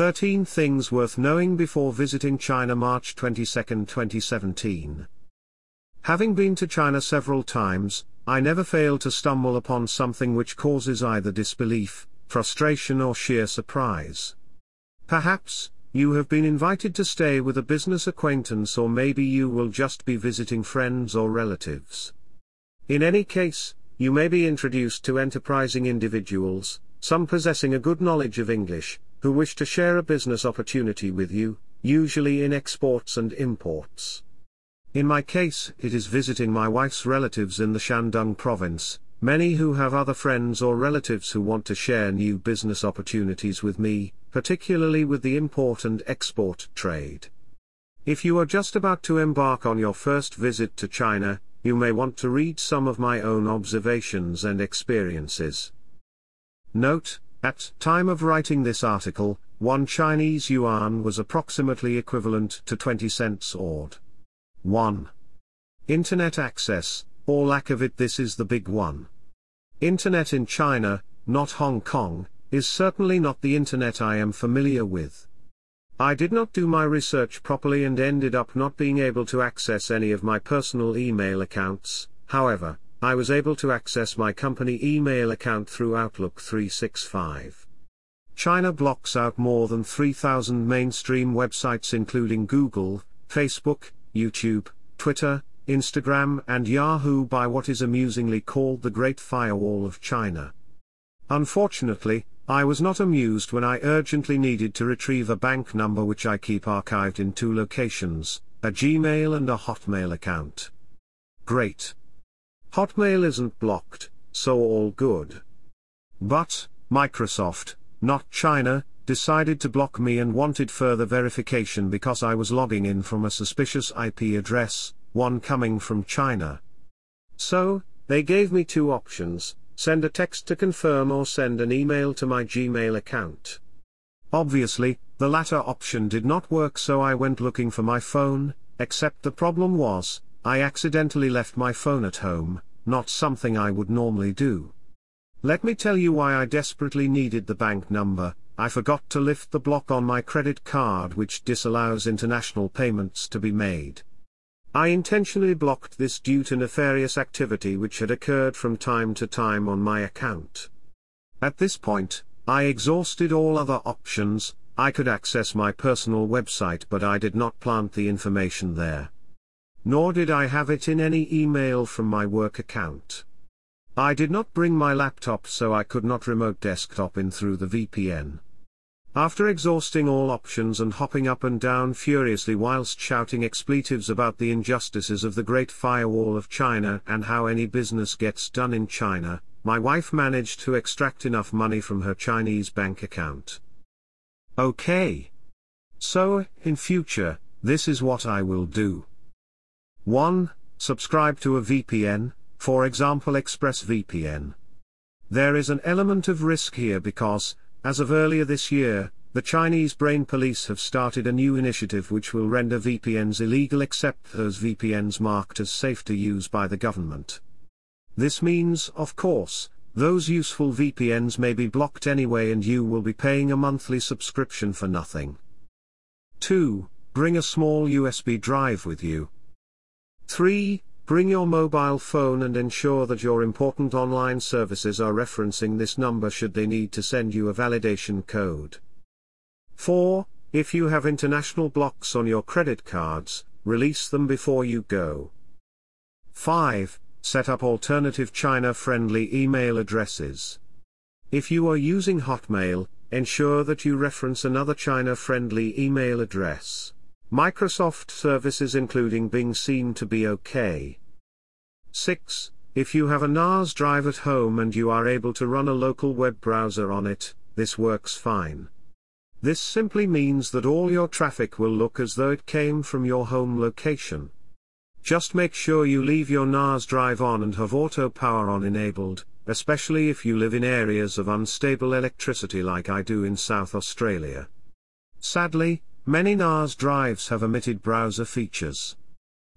13 Things Worth Knowing Before Visiting China March 22, 2017. Having been to China several times, I never fail to stumble upon something which causes either disbelief, frustration or sheer surprise. Perhaps, you have been invited to stay with a business acquaintance, or maybe you will just be visiting friends or relatives. In any case, you may be introduced to enterprising individuals, some possessing a good knowledge of English, who wish to share a business opportunity with you, usually in exports and imports. In my case, it is visiting my wife's relatives in the Shandong province, many who have other friends or relatives who want to share new business opportunities with me, particularly with the import and export trade. If you are just about to embark on your first visit to China, you may want to read some of my own observations and experiences. Note: at time of writing this article, 1 Chinese yuan was approximately equivalent to 20 cents odd. 1. Internet access, or lack of it. This is the big one. Internet in China, not Hong Kong, is certainly not the internet I am familiar with. I did not do my research properly and ended up not being able to access any of my personal email accounts. However, I was able to access my company email account through Outlook 365. China blocks out more than 3,000 mainstream websites including Google, Facebook, YouTube, Twitter, Instagram and Yahoo by what is amusingly called the Great Firewall of China. Unfortunately, I was not amused when I urgently needed to retrieve a bank number which I keep archived in 2 locations, a Gmail and a Hotmail account. Great. Hotmail isn't blocked, so all good. But Microsoft, not China, decided to block me and wanted further verification because I was logging in from a suspicious IP address, one coming from China. So, they gave me 2 options: send a text to confirm or send an email to my Gmail account. Obviously, the latter option did not work, so I went looking for my phone, except the problem was, I accidentally left my phone at home, not something I would normally do. Let me tell you why I desperately needed the bank number. I forgot to lift the block on my credit card which disallows international payments to be made. I intentionally blocked this due to nefarious activity which had occurred from time to time on my account. At this point, I exhausted all other options. I could access my personal website, but I did not plant the information there. Nor did I have it in any email from my work account. I did not bring my laptop, so I could not remote desktop in through the VPN. After exhausting all options and hopping up and down furiously whilst shouting expletives about the injustices of the Great Firewall of China and how any business gets done in China, my wife managed to extract enough money from her Chinese bank account. Okay. So, in future, this is what I will do. 1. Subscribe to a VPN, for example ExpressVPN. There is an element of risk here because, as of earlier this year, the Chinese Brain Police have started a new initiative which will render VPNs illegal except those VPNs marked as safe to use by the government. This means, of course, those useful VPNs may be blocked anyway and you will be paying a monthly subscription for nothing. 2. Bring a small USB drive with you. 3. Bring your mobile phone and ensure that your important online services are referencing this number should they need to send you a validation code. 4. If you have international blocks on your credit cards, release them before you go. 5. Set up alternative China-friendly email addresses. If you are using Hotmail, ensure that you reference another China-friendly email address. Microsoft services including Bing seem to be okay. 6. If you have a NAS drive at home and you are able to run a local web browser on it, this works fine. This simply means that all your traffic will look as though it came from your home location. Just make sure you leave your NAS drive on and have auto power on enabled, especially if you live in areas of unstable electricity like I do in South Australia. Sadly, many NAS drives have omitted browser features.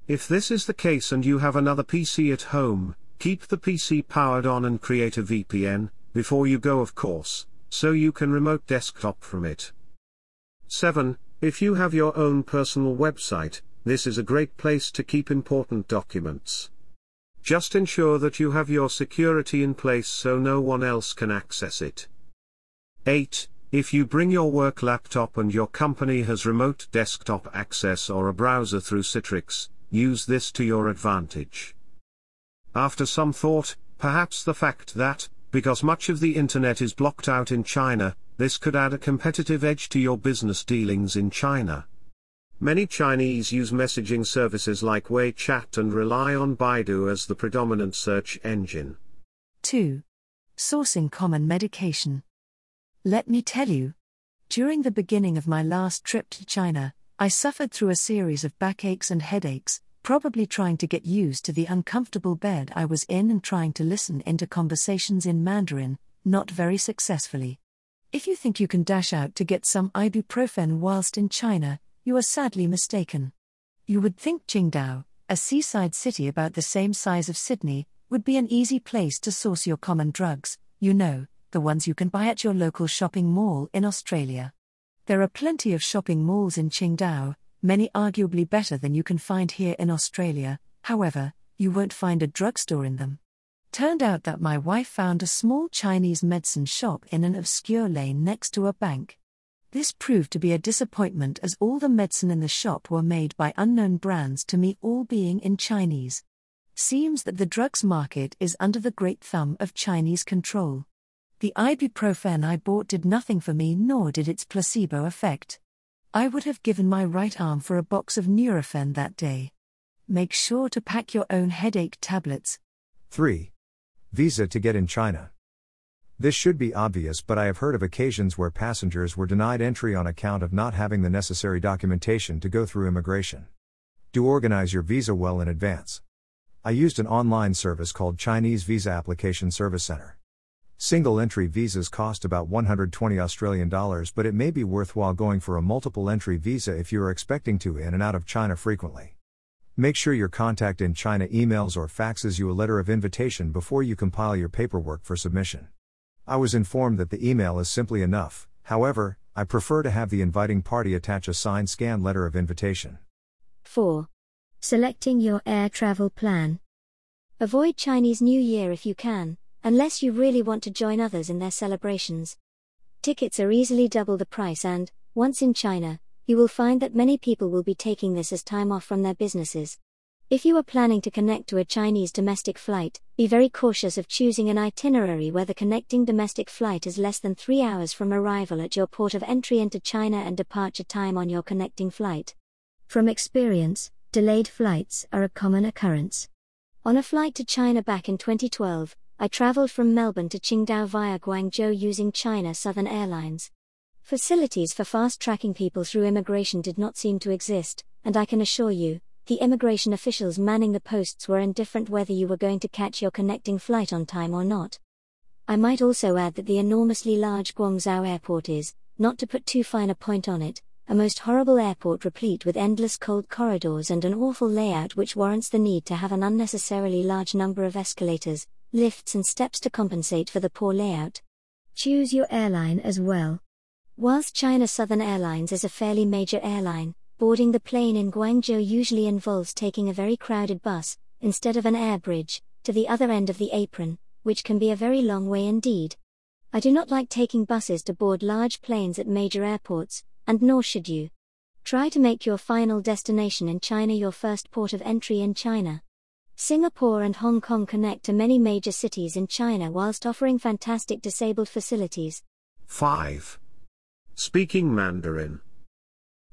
If this is the case and you have another PC at home, keep the PC powered on and create a VPN, before you go of course, so you can remote desktop from it. 7. If you have your own personal website, this is a great place to keep important documents. Just ensure that you have your security in place so no one else can access it. 8. If you bring your work laptop and your company has remote desktop access or a browser through Citrix, use this to your advantage. After some thought, perhaps the fact that, because much of the internet is blocked out in China, this could add a competitive edge to your business dealings in China. Many Chinese use messaging services like WeChat and rely on Baidu as the predominant search engine. 2. Sourcing common medication. Let me tell you. During the beginning of my last trip to China, I suffered through a series of backaches and headaches, probably trying to get used to the uncomfortable bed I was in and trying to listen into conversations in Mandarin, not very successfully. If you think you can dash out to get some ibuprofen whilst in China, you are sadly mistaken. You would think Qingdao, a seaside city about the same size of Sydney, would be an easy place to source your common drugs, you know, the ones you can buy at your local shopping mall in Australia. There are plenty of shopping malls in Qingdao, many arguably better than you can find here in Australia, however, you won't find a drugstore in them. Turned out that my wife found a small Chinese medicine shop in an obscure lane next to a bank. This proved to be a disappointment as all the medicine in the shop were made by unknown brands to me, all being in Chinese. Seems that the drugs market is under the great thumb of Chinese control. The ibuprofen I bought did nothing for me, nor did its placebo effect. I would have given my right arm for a box of Nurofen that day. Make sure to pack your own headache tablets. 3. Visa to get in China. This should be obvious, but I have heard of occasions where passengers were denied entry on account of not having the necessary documentation to go through immigration. Do organize your visa well in advance. I used an online service called Chinese Visa Application Service Center. Single-entry visas cost about $120 Australian dollars, but it may be worthwhile going for a multiple-entry visa if you are expecting to in and out of China frequently. Make sure your contact in China emails or faxes you a letter of invitation before you compile your paperwork for submission. I was informed that the email is simply enough, however, I prefer to have the inviting party attach a signed scanned letter of invitation. 4. Selecting your air travel plan. Avoid Chinese New Year if you can, unless you really want to join others in their celebrations. Tickets are easily double the price and, once in China, you will find that many people will be taking this as time off from their businesses. If you are planning to connect to a Chinese domestic flight, be very cautious of choosing an itinerary where the connecting domestic flight is less than 3 hours from arrival at your port of entry into China and departure time on your connecting flight. From experience, delayed flights are a common occurrence. On a flight to China back in 2012, I travelled from Melbourne to Qingdao via Guangzhou using China Southern Airlines. Facilities for fast-tracking people through immigration did not seem to exist, and I can assure you, the immigration officials manning the posts were indifferent whether you were going to catch your connecting flight on time or not. I might also add that the enormously large Guangzhou airport is, not to put too fine a point on it, a most horrible airport replete with endless cold corridors and an awful layout which warrants the need to have an unnecessarily large number of escalators, lifts and steps to compensate for the poor layout. Choose your airline as well. Whilst China Southern Airlines is a fairly major airline, boarding the plane in Guangzhou usually involves taking a very crowded bus, instead of an air bridge, to the other end of the apron, which can be a very long way indeed. I do not like taking buses to board large planes at major airports, and nor should you. Try to make your final destination in China your first port of entry in China. Singapore and Hong Kong connect to many major cities in China whilst offering fantastic disabled facilities. 5. Speaking Mandarin.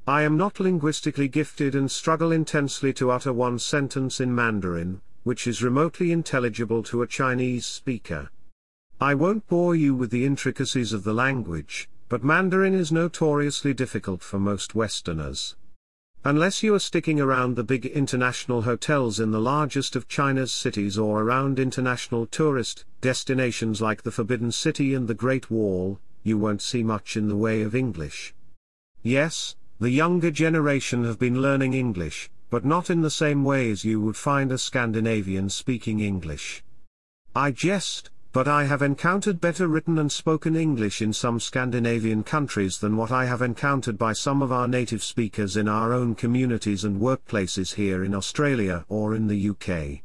I am not linguistically gifted and struggle intensely to utter one sentence in Mandarin, which is remotely intelligible to a Chinese speaker. I won't bore you with the intricacies of the language, but Mandarin is notoriously difficult for most Westerners. Unless you are sticking around the big international hotels in the largest of China's cities or around international tourist destinations like the Forbidden City and the Great Wall, you won't see much in the way of English. Yes, the younger generation have been learning English, but not in the same way as you would find a Scandinavian speaking English. I jest, but I have encountered better written and spoken English in some Scandinavian countries than what I have encountered by some of our native speakers in our own communities and workplaces here in Australia or in the UK.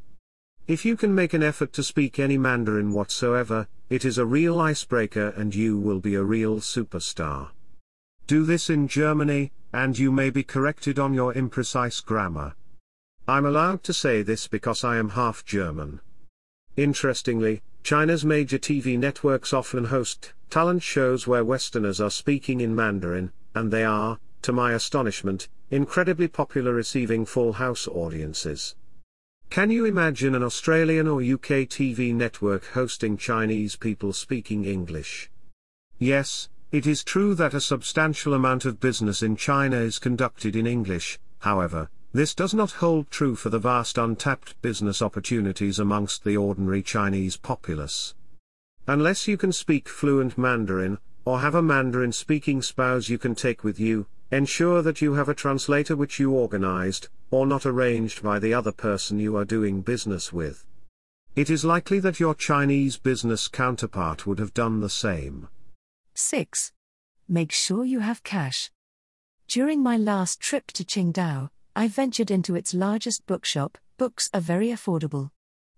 If you can make an effort to speak any Mandarin whatsoever, it is a real icebreaker and you will be a real superstar. Do this in Germany, and you may be corrected on your imprecise grammar. I'm allowed to say this because I am half German. Interestingly, China's major TV networks often host talent shows where Westerners are speaking in Mandarin, and they are, to my astonishment, incredibly popular, receiving full house audiences. Can you imagine an Australian or UK TV network hosting Chinese people speaking English? Yes, it is true that a substantial amount of business in China is conducted in English. However, this does not hold true for the vast untapped business opportunities amongst the ordinary Chinese populace. Unless you can speak fluent Mandarin, or have a Mandarin-speaking spouse you can take with you, ensure that you have a translator which you organized, or not arranged by the other person you are doing business with. It is likely that your Chinese business counterpart would have done the same. 6. Make sure you have cash. During my last trip to Qingdao, I ventured into its largest bookshop. Books are very affordable.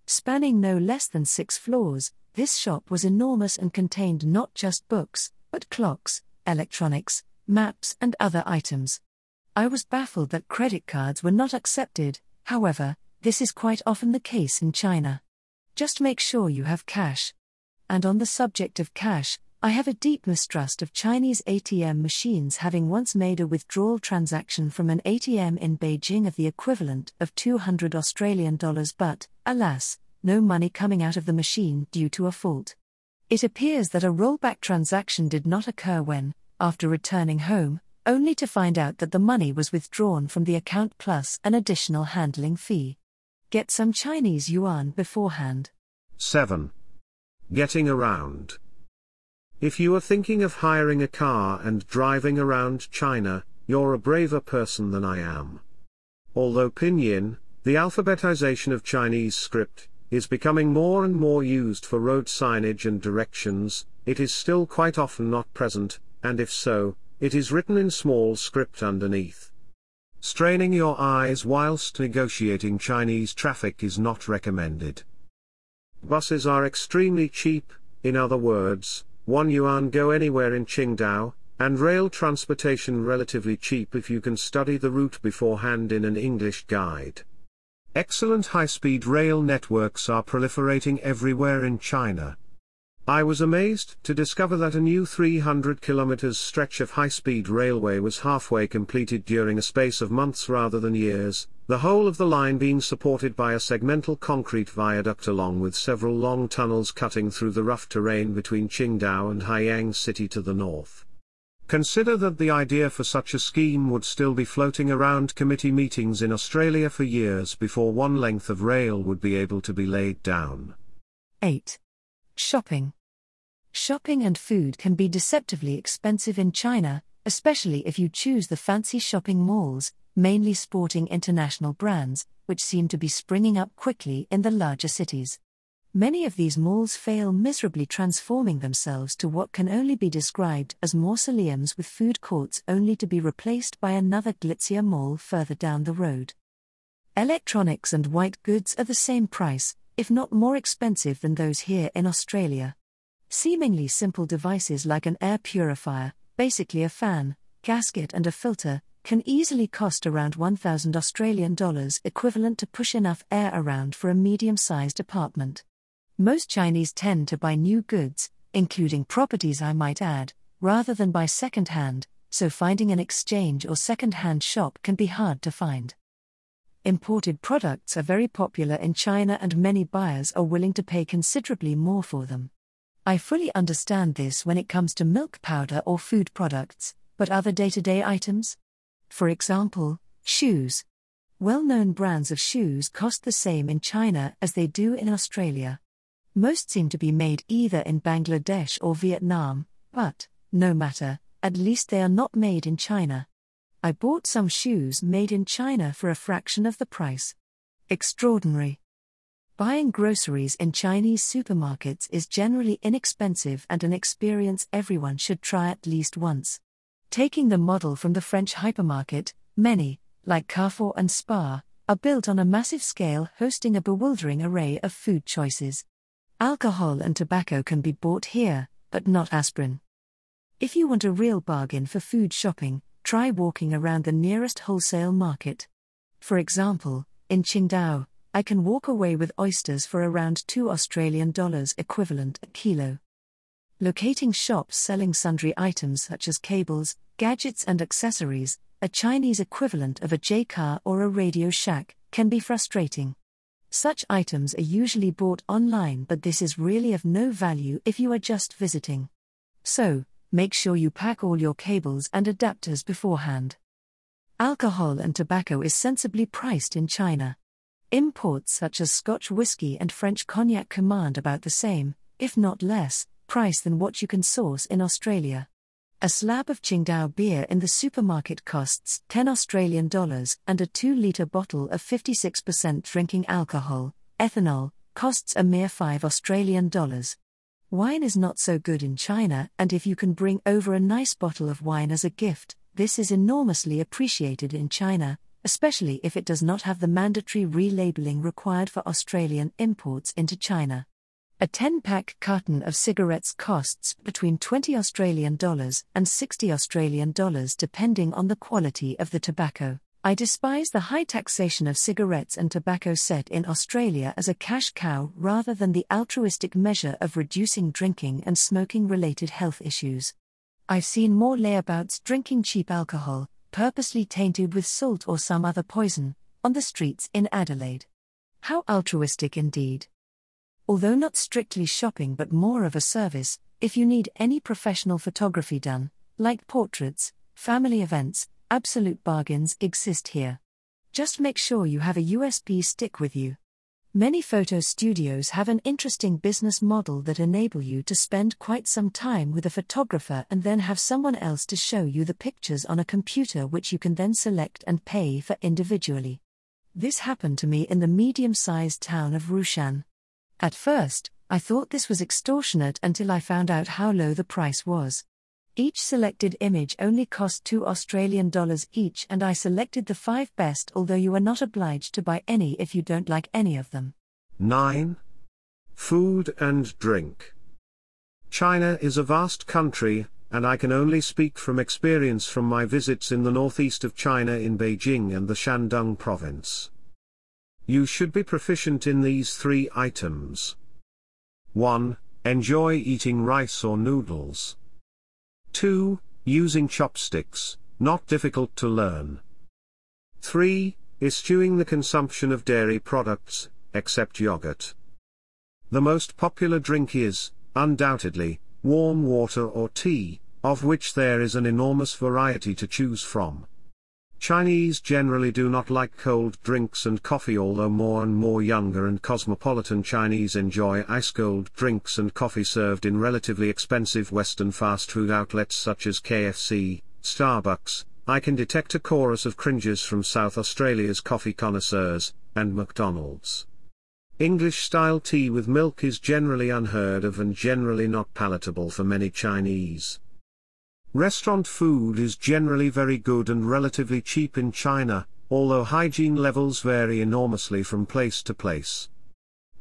Spanning no less than 6 floors, this shop was enormous and contained not just books, but clocks, electronics, maps and other items. I was baffled that credit cards were not accepted. However, this is quite often the case in China. Just make sure you have cash. And on the subject of cash, I have a deep mistrust of Chinese ATM machines, having once made a withdrawal transaction from an ATM in Beijing of the equivalent of $200 Australian, but, alas, no money coming out of the machine due to a fault. It appears that a rollback transaction did not occur when, after returning home, only to find out that the money was withdrawn from the account plus an additional handling fee. Get some Chinese yuan beforehand. 7. Getting around. If you are thinking of hiring a car and driving around China, you're a braver person than I am. Although Pinyin, the alphabetization of Chinese script, is becoming more and more used for road signage and directions, it is still quite often not present, and if so, it is written in small script underneath. Straining your eyes whilst negotiating Chinese traffic is not recommended. Buses are extremely cheap, in other words, 1 yuan go anywhere in Qingdao, and rail transportation relatively cheap if you can study the route beforehand in an English guide. Excellent high-speed rail networks are proliferating everywhere in China. I was amazed to discover that a new 300 km stretch of high-speed railway was halfway completed during a space of months rather than years, the whole of the line being supported by a segmental concrete viaduct along with several long tunnels cutting through the rough terrain between Qingdao and Haiyang City to the north. Consider that the idea for such a scheme would still be floating around committee meetings in Australia for years before one length of rail would be able to be laid down. 8. Shopping. Shopping and food can be deceptively expensive in China, especially if you choose the fancy shopping malls, mainly sporting international brands, which seem to be springing up quickly in the larger cities. Many of these malls fail miserably, transforming themselves to what can only be described as mausoleums, with food courts only to be replaced by another glitzier mall further down the road. Electronics and white goods are the same price, if not more expensive than those here in Australia. Seemingly simple devices like an air purifier, basically a fan, gasket and a filter, can easily cost around $1,000 Australian, equivalent to push enough air around for a medium-sized apartment. Most Chinese tend to buy new goods, including properties I might add, rather than buy second-hand, so finding an exchange or second-hand shop can be hard to find. Imported products are very popular in China and many buyers are willing to pay considerably more for them. I fully understand this when it comes to milk powder or food products, but other day-to-day items? For example, shoes. Well-known brands of shoes cost the same in China as they do in Australia. Most seem to be made either in Bangladesh or Vietnam, but, no matter, at least they are not made in China. I bought some shoes made in China for a fraction of the price. Extraordinary. Buying groceries in Chinese supermarkets is generally inexpensive and an experience everyone should try at least once. Taking the model from the French hypermarket, many, like Carrefour and Spar, are built on a massive scale, hosting a bewildering array of food choices. Alcohol and tobacco can be bought here, but not aspirin. If you want a real bargain for food shopping, try walking around the nearest wholesale market. For example, in Qingdao, I can walk away with oysters for around $2 Australian equivalent a kilo. Locating shops selling sundry items such as cables, gadgets and accessories, a Chinese equivalent of a J-car or a Radio Shack, can be frustrating. Such items are usually bought online, but this is really of no value if you are just visiting. So, make sure you pack all your cables and adapters beforehand. Alcohol and tobacco is sensibly priced in China. Imports such as Scotch whisky and French cognac command about the same, if not less, price than what you can source in Australia. A slab of Qingdao beer in the supermarket costs $10 Australian, and a 2-litre bottle of 56% drinking alcohol, ethanol, costs a mere $5 Australian. Wine is not so good in China, and if you can bring over a nice bottle of wine as a gift, this is enormously appreciated in China, especially if it does not have the mandatory relabelling required for Australian imports into China. A 10-pack carton of cigarettes costs between $20 Australian and $60 Australian depending on the quality of the tobacco. I despise the high taxation of cigarettes and tobacco set in Australia as a cash cow rather than the altruistic measure of reducing drinking and smoking-related health issues. I've seen more layabouts drinking cheap alcohol, purposely tainted with salt or some other poison, on the streets in Adelaide. How altruistic indeed. Although not strictly shopping but more of a service, if you need any professional photography done, like portraits, family events, absolute bargains exist here. Just make sure you have a USB stick with you. Many photo studios have an interesting business model that enable you to spend quite some time with a photographer and then have someone else to show you the pictures on a computer, which you can then select and pay for individually. This happened to me in the medium-sized town of Rushan. At first, I thought this was extortionate until I found out how low the price was. Each selected image only cost $2 Australian each, and I selected the 5 best, although you are not obliged to buy any if you don't like any of them. 9. Food and drink. China is a vast country, and I can only speak from experience from my visits in the northeast of China in Beijing and the Shandong province. You should be proficient in these 3 items. 1. Enjoy eating rice or noodles. 2. Using chopsticks, not difficult to learn. 3. Eschewing the consumption of dairy products, except yogurt. The most popular drink is, undoubtedly, warm water or tea, of which there is an enormous variety to choose from. Chinese generally do not like cold drinks and coffee, although more and more younger and cosmopolitan Chinese enjoy ice-cold drinks and coffee served in relatively expensive Western fast food outlets such as KFC, Starbucks. I can detect a chorus of cringes from South Australia's coffee connoisseurs, and McDonald's. English-style tea with milk is generally unheard of and generally not palatable for many Chinese. Restaurant food is generally very good and relatively cheap in China, although hygiene levels vary enormously from place to place.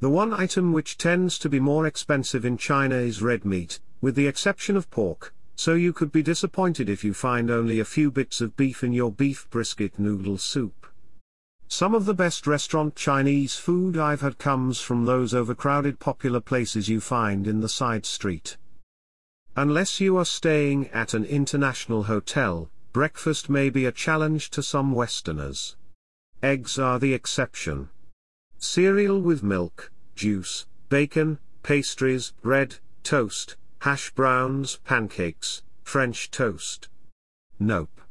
The one item which tends to be more expensive in China is red meat, with the exception of pork, so you could be disappointed if you find only a few bits of beef in your beef brisket noodle soup. Some of the best restaurant Chinese food I've had comes from those overcrowded popular places you find in the side street. Unless you are staying at an international hotel, breakfast may be a challenge to some Westerners. Eggs are the exception. Cereal with milk, juice, bacon, pastries, bread, toast, hash browns, pancakes, French toast. Nope.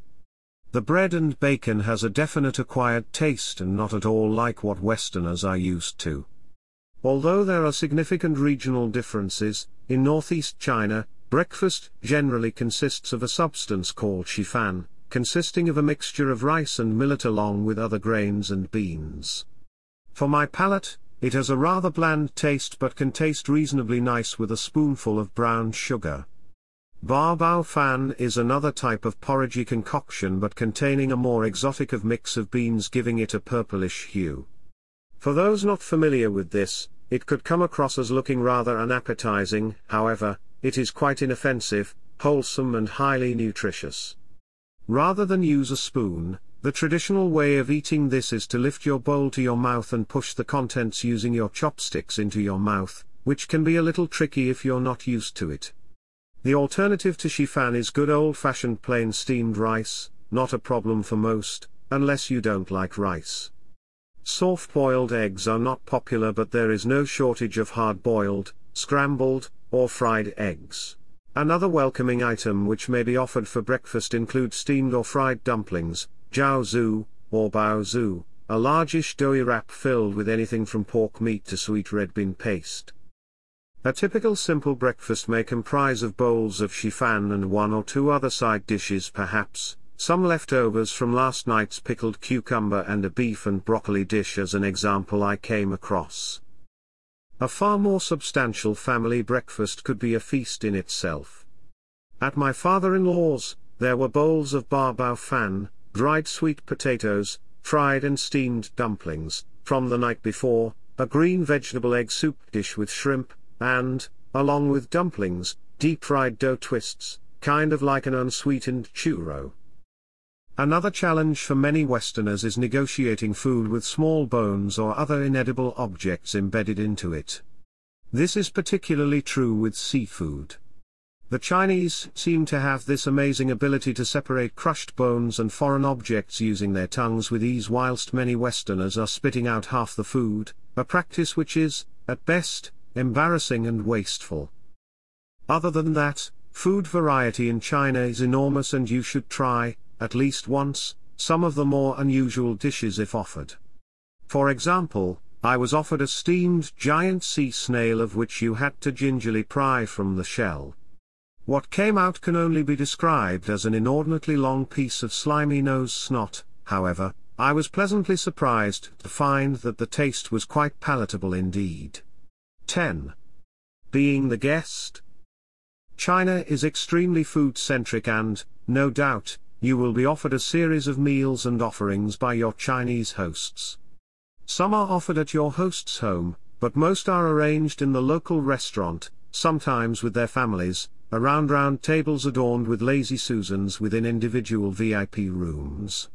The bread and bacon has a definite acquired taste and not at all like what Westerners are used to. Although there are significant regional differences, in northeast China, breakfast generally consists of a substance called shifan, consisting of a mixture of rice and millet along with other grains and beans. For my palate, It has a rather bland taste but can taste reasonably nice with a spoonful of brown sugar. Bao Bao Fan is another type of porridgey concoction but containing a more exotic mix of beans, giving it a purplish hue. For those not familiar with this, it could come across as looking rather unappetizing. However, it is quite inoffensive, wholesome and highly nutritious. Rather than use a spoon, the traditional way of eating this is to lift your bowl to your mouth and push the contents using your chopsticks into your mouth, which can be a little tricky if you're not used to it. The alternative to shifan is good old-fashioned plain steamed rice, not a problem for most, unless you don't like rice. Soft-boiled eggs are not popular, but there is no shortage of hard-boiled, scrambled, or fried eggs. Another welcoming item which may be offered for breakfast includes steamed or fried dumplings, jiaozu, or baozu, a largish doughy wrap filled with anything from pork meat to sweet red bean paste. A typical simple breakfast may comprise of bowls of shifan and one or two other side dishes, perhaps some leftovers from last night's pickled cucumber, and a beef and broccoli dish as an example I came across. A far more substantial family breakfast could be a feast in itself. At my father-in-law's, there were bowls of bao bao fan, dried sweet potatoes, fried and steamed dumplings from the night before, a green vegetable egg soup dish with shrimp, and, along with dumplings, deep-fried dough twists, kind of like an unsweetened churro. Another challenge for many Westerners is negotiating food with small bones or other inedible objects embedded into it. This is particularly true with seafood. The Chinese seem to have this amazing ability to separate crushed bones and foreign objects using their tongues with ease, whilst many Westerners are spitting out half the food, a practice which is, at best, embarrassing and wasteful. Other than that, food variety in China is enormous, and you should try, at least once, some of the more unusual dishes if offered. For example, I was offered a steamed giant sea snail of which you had to gingerly pry from the shell. What came out can only be described as an inordinately long piece of slimy nose snot. However, I was pleasantly surprised to find that the taste was quite palatable indeed. 10. Being the guest. China is extremely food-centric and, no doubt, you will be offered a series of meals and offerings by your Chinese hosts. Some are offered at your host's home, but most are arranged in the local restaurant, sometimes with their families, around round tables adorned with lazy Susans within individual VIP rooms.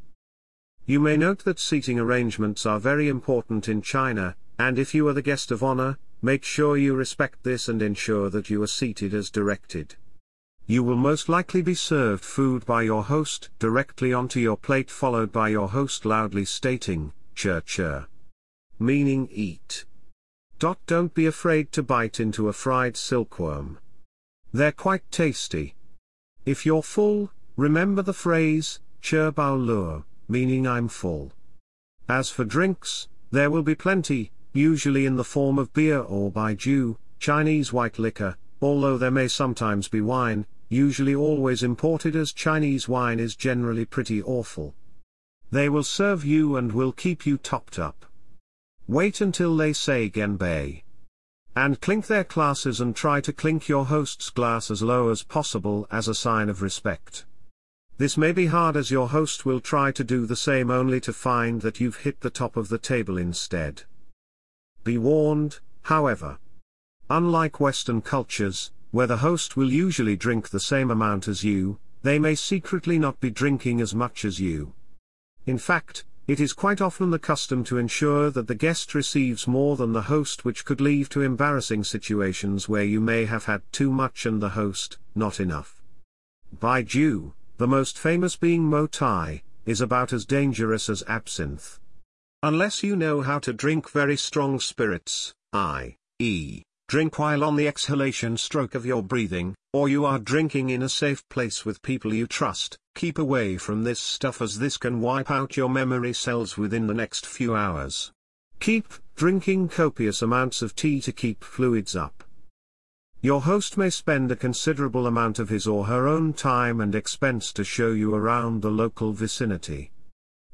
You may note that seating arrangements are very important in China, and if you are the guest of honor, make sure you respect this and ensure that you are seated as directed. You will most likely be served food by your host directly onto your plate, followed by your host loudly stating, "Chur-chur," meaning eat. Don't be afraid to bite into a fried silkworm. They're quite tasty. If you're full, remember the phrase, "Chur bao luo," meaning I'm full. As for drinks, there will be plenty, usually in the form of beer or baijiu, Chinese white liquor, although there may sometimes be wine, usually always imported, as Chinese wine is generally pretty awful. They will serve you and will keep you topped up. Wait until they say genbei and clink their glasses, and try to clink your host's glass as low as possible as a sign of respect. This may be hard, as your host will try to do the same, only to find that you've hit the top of the table instead. Be warned, however. Unlike Western cultures, where the host will usually drink the same amount as you, they may secretly not be drinking as much as you. In fact, it is quite often the custom to ensure that the guest receives more than the host, which could lead to embarrassing situations where you may have had too much and the host not enough. Baijiu, the most famous being Mo Tai, is about as dangerous as absinthe. Unless you know how to drink very strong spirits, i.e., drink while on the exhalation stroke of your breathing, or you are drinking in a safe place with people you trust, keep away from this stuff, as this can wipe out your memory cells within the next few hours. Keep drinking copious amounts of tea to keep fluids up. Your host may spend a considerable amount of his or her own time and expense to show you around the local vicinity.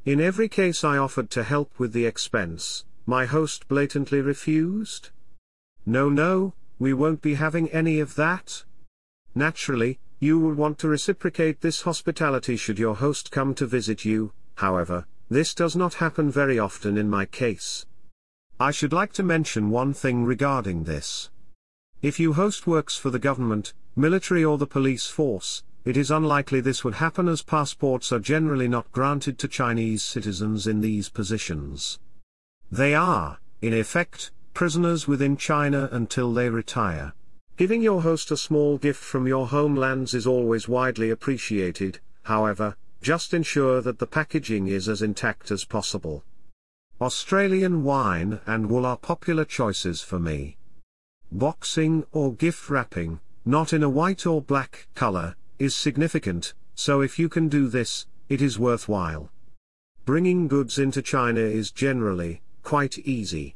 In every case I offered to help with the expense, my host blatantly refused? No, we won't be having any of that. Naturally, you will want to reciprocate this hospitality should your host come to visit you, however, this does not happen very often in my case. I should like to mention one thing regarding this. If your host works for the government, military or the police force, it is unlikely this would happen as passports are generally not granted to Chinese citizens in these positions. They are, in effect, prisoners within China until they retire. Giving your host a small gift from your homelands is always widely appreciated, however, just ensure that the packaging is as intact as possible. Australian wine and wool are popular choices for me. Boxing or gift wrapping, not in a white or black colour, is significant, so if you can do this, it is worthwhile. Bringing goods into China is generally quite easy.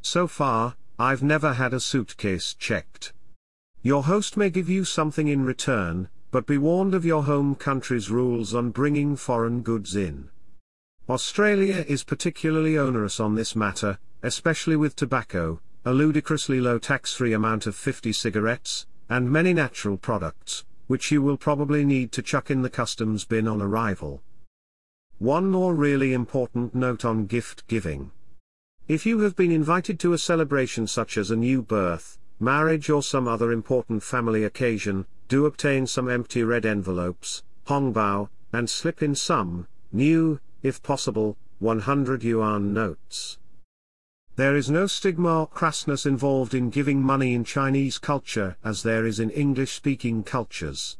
So far, I've never had a suitcase checked. Your host may give you something in return, but be warned of your home country's rules on bringing foreign goods in. Australia is particularly onerous on this matter, especially with tobacco, a ludicrously low tax-free amount of 50 cigarettes, and many natural products, which you will probably need to chuck in the customs bin on arrival. One more really important note on gift giving. If you have been invited to a celebration such as a new birth, marriage or some other important family occasion, do obtain some empty red envelopes, hongbao, and slip in some, new, if possible, 100 yuan notes. There is no stigma or crassness involved in giving money in Chinese culture as there is in English-speaking cultures.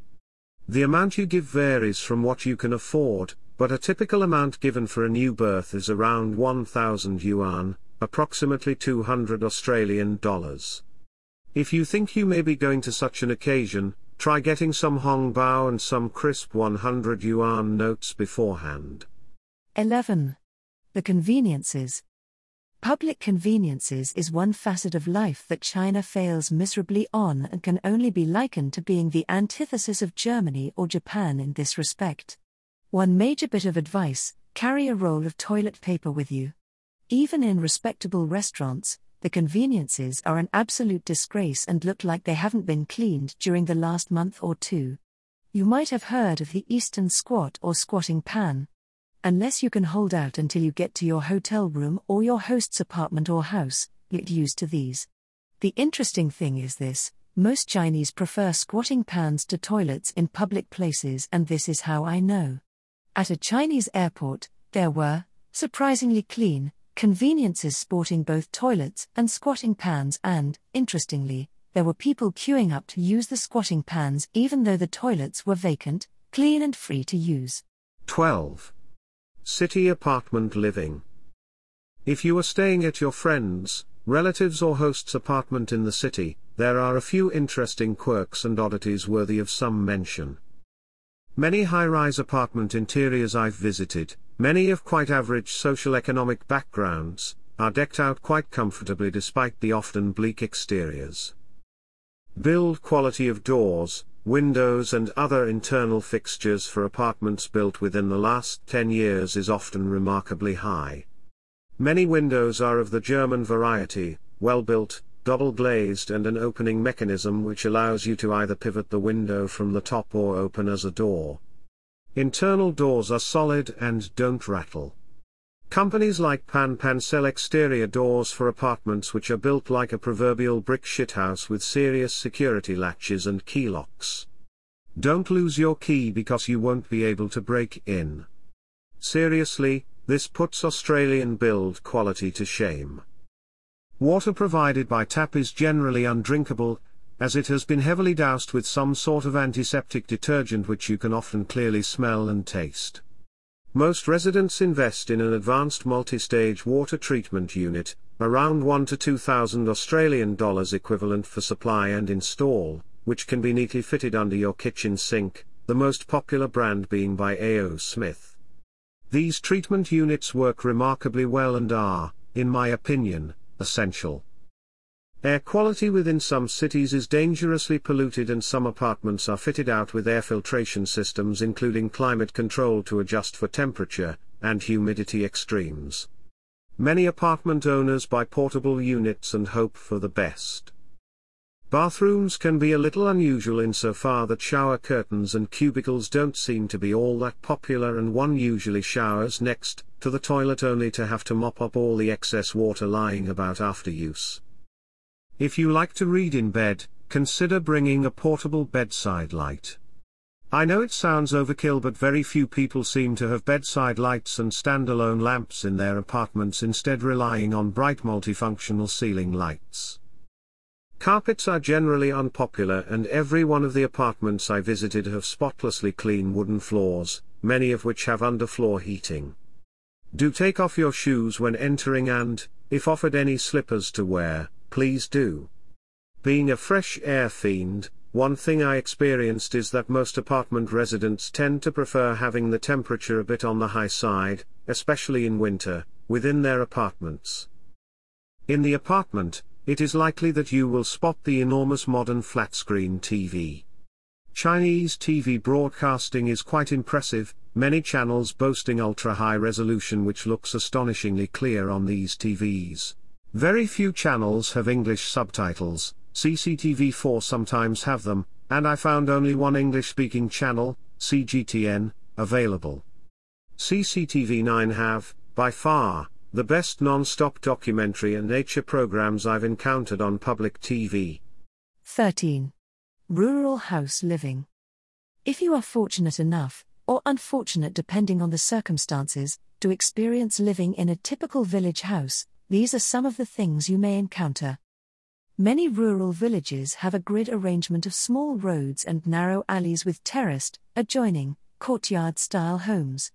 The amount you give varies from what you can afford, but a typical amount given for a new birth is around 1,000 yuan, approximately 200 Australian dollars. If you think you may be going to such an occasion, try getting some hongbao and some crisp 100 yuan notes beforehand. 11. The conveniences. Public conveniences is one facet of life that China fails miserably on and can only be likened to being the antithesis of Germany or Japan in this respect. One major bit of advice: carry a roll of toilet paper with you. Even in respectable restaurants, the conveniences are an absolute disgrace and look like they haven't been cleaned during the last month or two. You might have heard of the Eastern squat or squatting pan. Unless you can hold out until you get to your hotel room or your host's apartment or house, get used to these. The interesting thing is this: most Chinese prefer squatting pans to toilets in public places, and this is how I know. At a Chinese airport, there were, surprisingly clean, conveniences sporting both toilets and squatting pans, and, interestingly, there were people queuing up to use the squatting pans even though the toilets were vacant, clean and free to use. 12. City apartment living. If you are staying at your friend's, relative's or host's apartment in the city, there are a few interesting quirks and oddities worthy of some mention. Many high-rise apartment interiors I've visited, many of quite average socio-economic backgrounds, are decked out quite comfortably despite the often bleak exteriors. Build quality of doors, windows and other internal fixtures for apartments built within the last 10 years is often remarkably high. Many windows are of the German variety, well-built, double-glazed and an opening mechanism which allows you to either pivot the window from the top or open as a door. Internal doors are solid and don't rattle. Companies like Pan Pan sell exterior doors for apartments which are built like a proverbial brick shithouse with serious security latches and key locks. Don't lose your key because you won't be able to break in. Seriously, this puts Australian build quality to shame. Water provided by tap is generally undrinkable, as it has been heavily doused with some sort of antiseptic detergent which you can often clearly smell and taste. Most residents invest in an advanced multi-stage water treatment unit, around 1 to 2,000 Australian dollars equivalent for supply and install, which can be neatly fitted under your kitchen sink, the most popular brand being by A.O. Smith. These treatment units work remarkably well and are, in my opinion, essential. Air quality within some cities is dangerously polluted and some apartments are fitted out with air filtration systems including climate control to adjust for temperature and humidity extremes. Many apartment owners buy portable units and hope for the best. Bathrooms can be a little unusual insofar that shower curtains and cubicles don't seem to be all that popular, and one usually showers next to the toilet only to have to mop up all the excess water lying about after use. If you like to read in bed, consider bringing a portable bedside light. I know it sounds overkill, but very few people seem to have bedside lights and standalone lamps in their apartments, instead relying on bright multifunctional ceiling lights. Carpets are generally unpopular, and every one of the apartments I visited have spotlessly clean wooden floors, many of which have underfloor heating. Do take off your shoes when entering and, if offered any slippers to wear, please do. Being a fresh air fiend, one thing I experienced is that most apartment residents tend to prefer having the temperature a bit on the high side, especially in winter, within their apartments. In the apartment, it is likely that you will spot the enormous modern flat-screen TV. Chinese TV broadcasting is quite impressive, many channels boasting ultra-high resolution which looks astonishingly clear on these TVs. Very few channels have English subtitles. CCTV4 sometimes have them, and I found only one English-speaking channel, CGTN, available. CCTV9 have, by far, the best non-stop documentary and nature programs I've encountered on public TV. 13. Rural house living. If you are fortunate enough, or unfortunate depending on the circumstances, to experience living in a typical village house, these are some of the things you may encounter. Many rural villages have a grid arrangement of small roads and narrow alleys with terraced, adjoining, courtyard-style homes.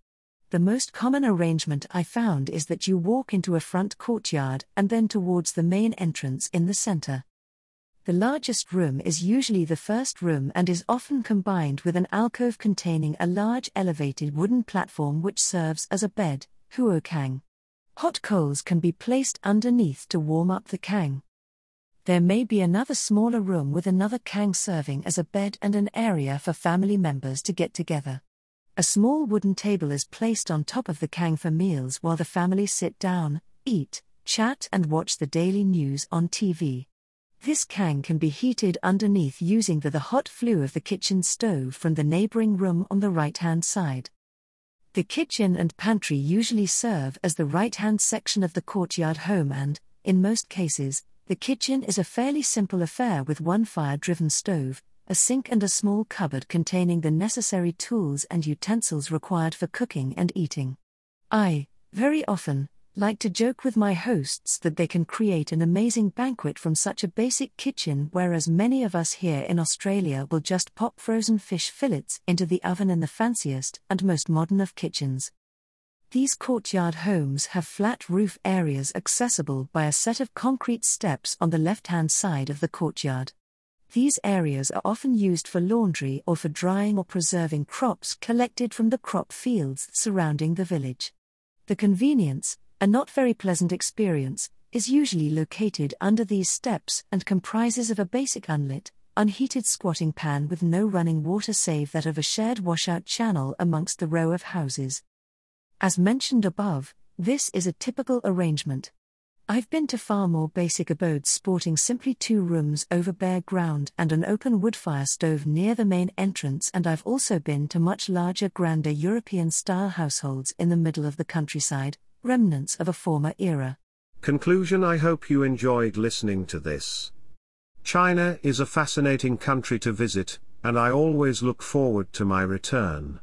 The most common arrangement I found is that you walk into a front courtyard and then towards the main entrance in the center. The largest room is usually the first room and is often combined with an alcove containing a large elevated wooden platform which serves as a bed, huokang. Hot coals can be placed underneath to warm up the kang. There may be another smaller room with another kang serving as a bed and an area for family members to get together. A small wooden table is placed on top of the kang for meals while the family sit down, eat, chat and watch the daily news on TV. This kang can be heated underneath using the hot flue of the kitchen stove from the neighboring room on the right-hand side. The kitchen and pantry usually serve as the right-hand section of the courtyard home and, in most cases, the kitchen is a fairly simple affair with one fire-driven stove, a sink and a small cupboard containing the necessary tools and utensils required for cooking and eating. I, very often, like to joke with my hosts that they can create an amazing banquet from such a basic kitchen, whereas many of us here in Australia will just pop frozen fish fillets into the oven in the fanciest and most modern of kitchens. These courtyard homes have flat roof areas accessible by a set of concrete steps on the left-hand side of the courtyard. These areas are often used for laundry or for drying or preserving crops collected from the crop fields surrounding the village. The convenience, a not very pleasant experience, is usually located under these steps and comprises of a basic unlit, unheated squatting pan with no running water save that of a shared washout channel amongst the row of houses. As mentioned above, this is a typical arrangement. I've been to far more basic abodes sporting simply two rooms over bare ground and an open wood fire stove near the main entrance, and I've also been to much larger, grander European-style households in the middle of the countryside, remnants of a former era. Conclusion: I hope you enjoyed listening to this. China is a fascinating country to visit, and I always look forward to my return.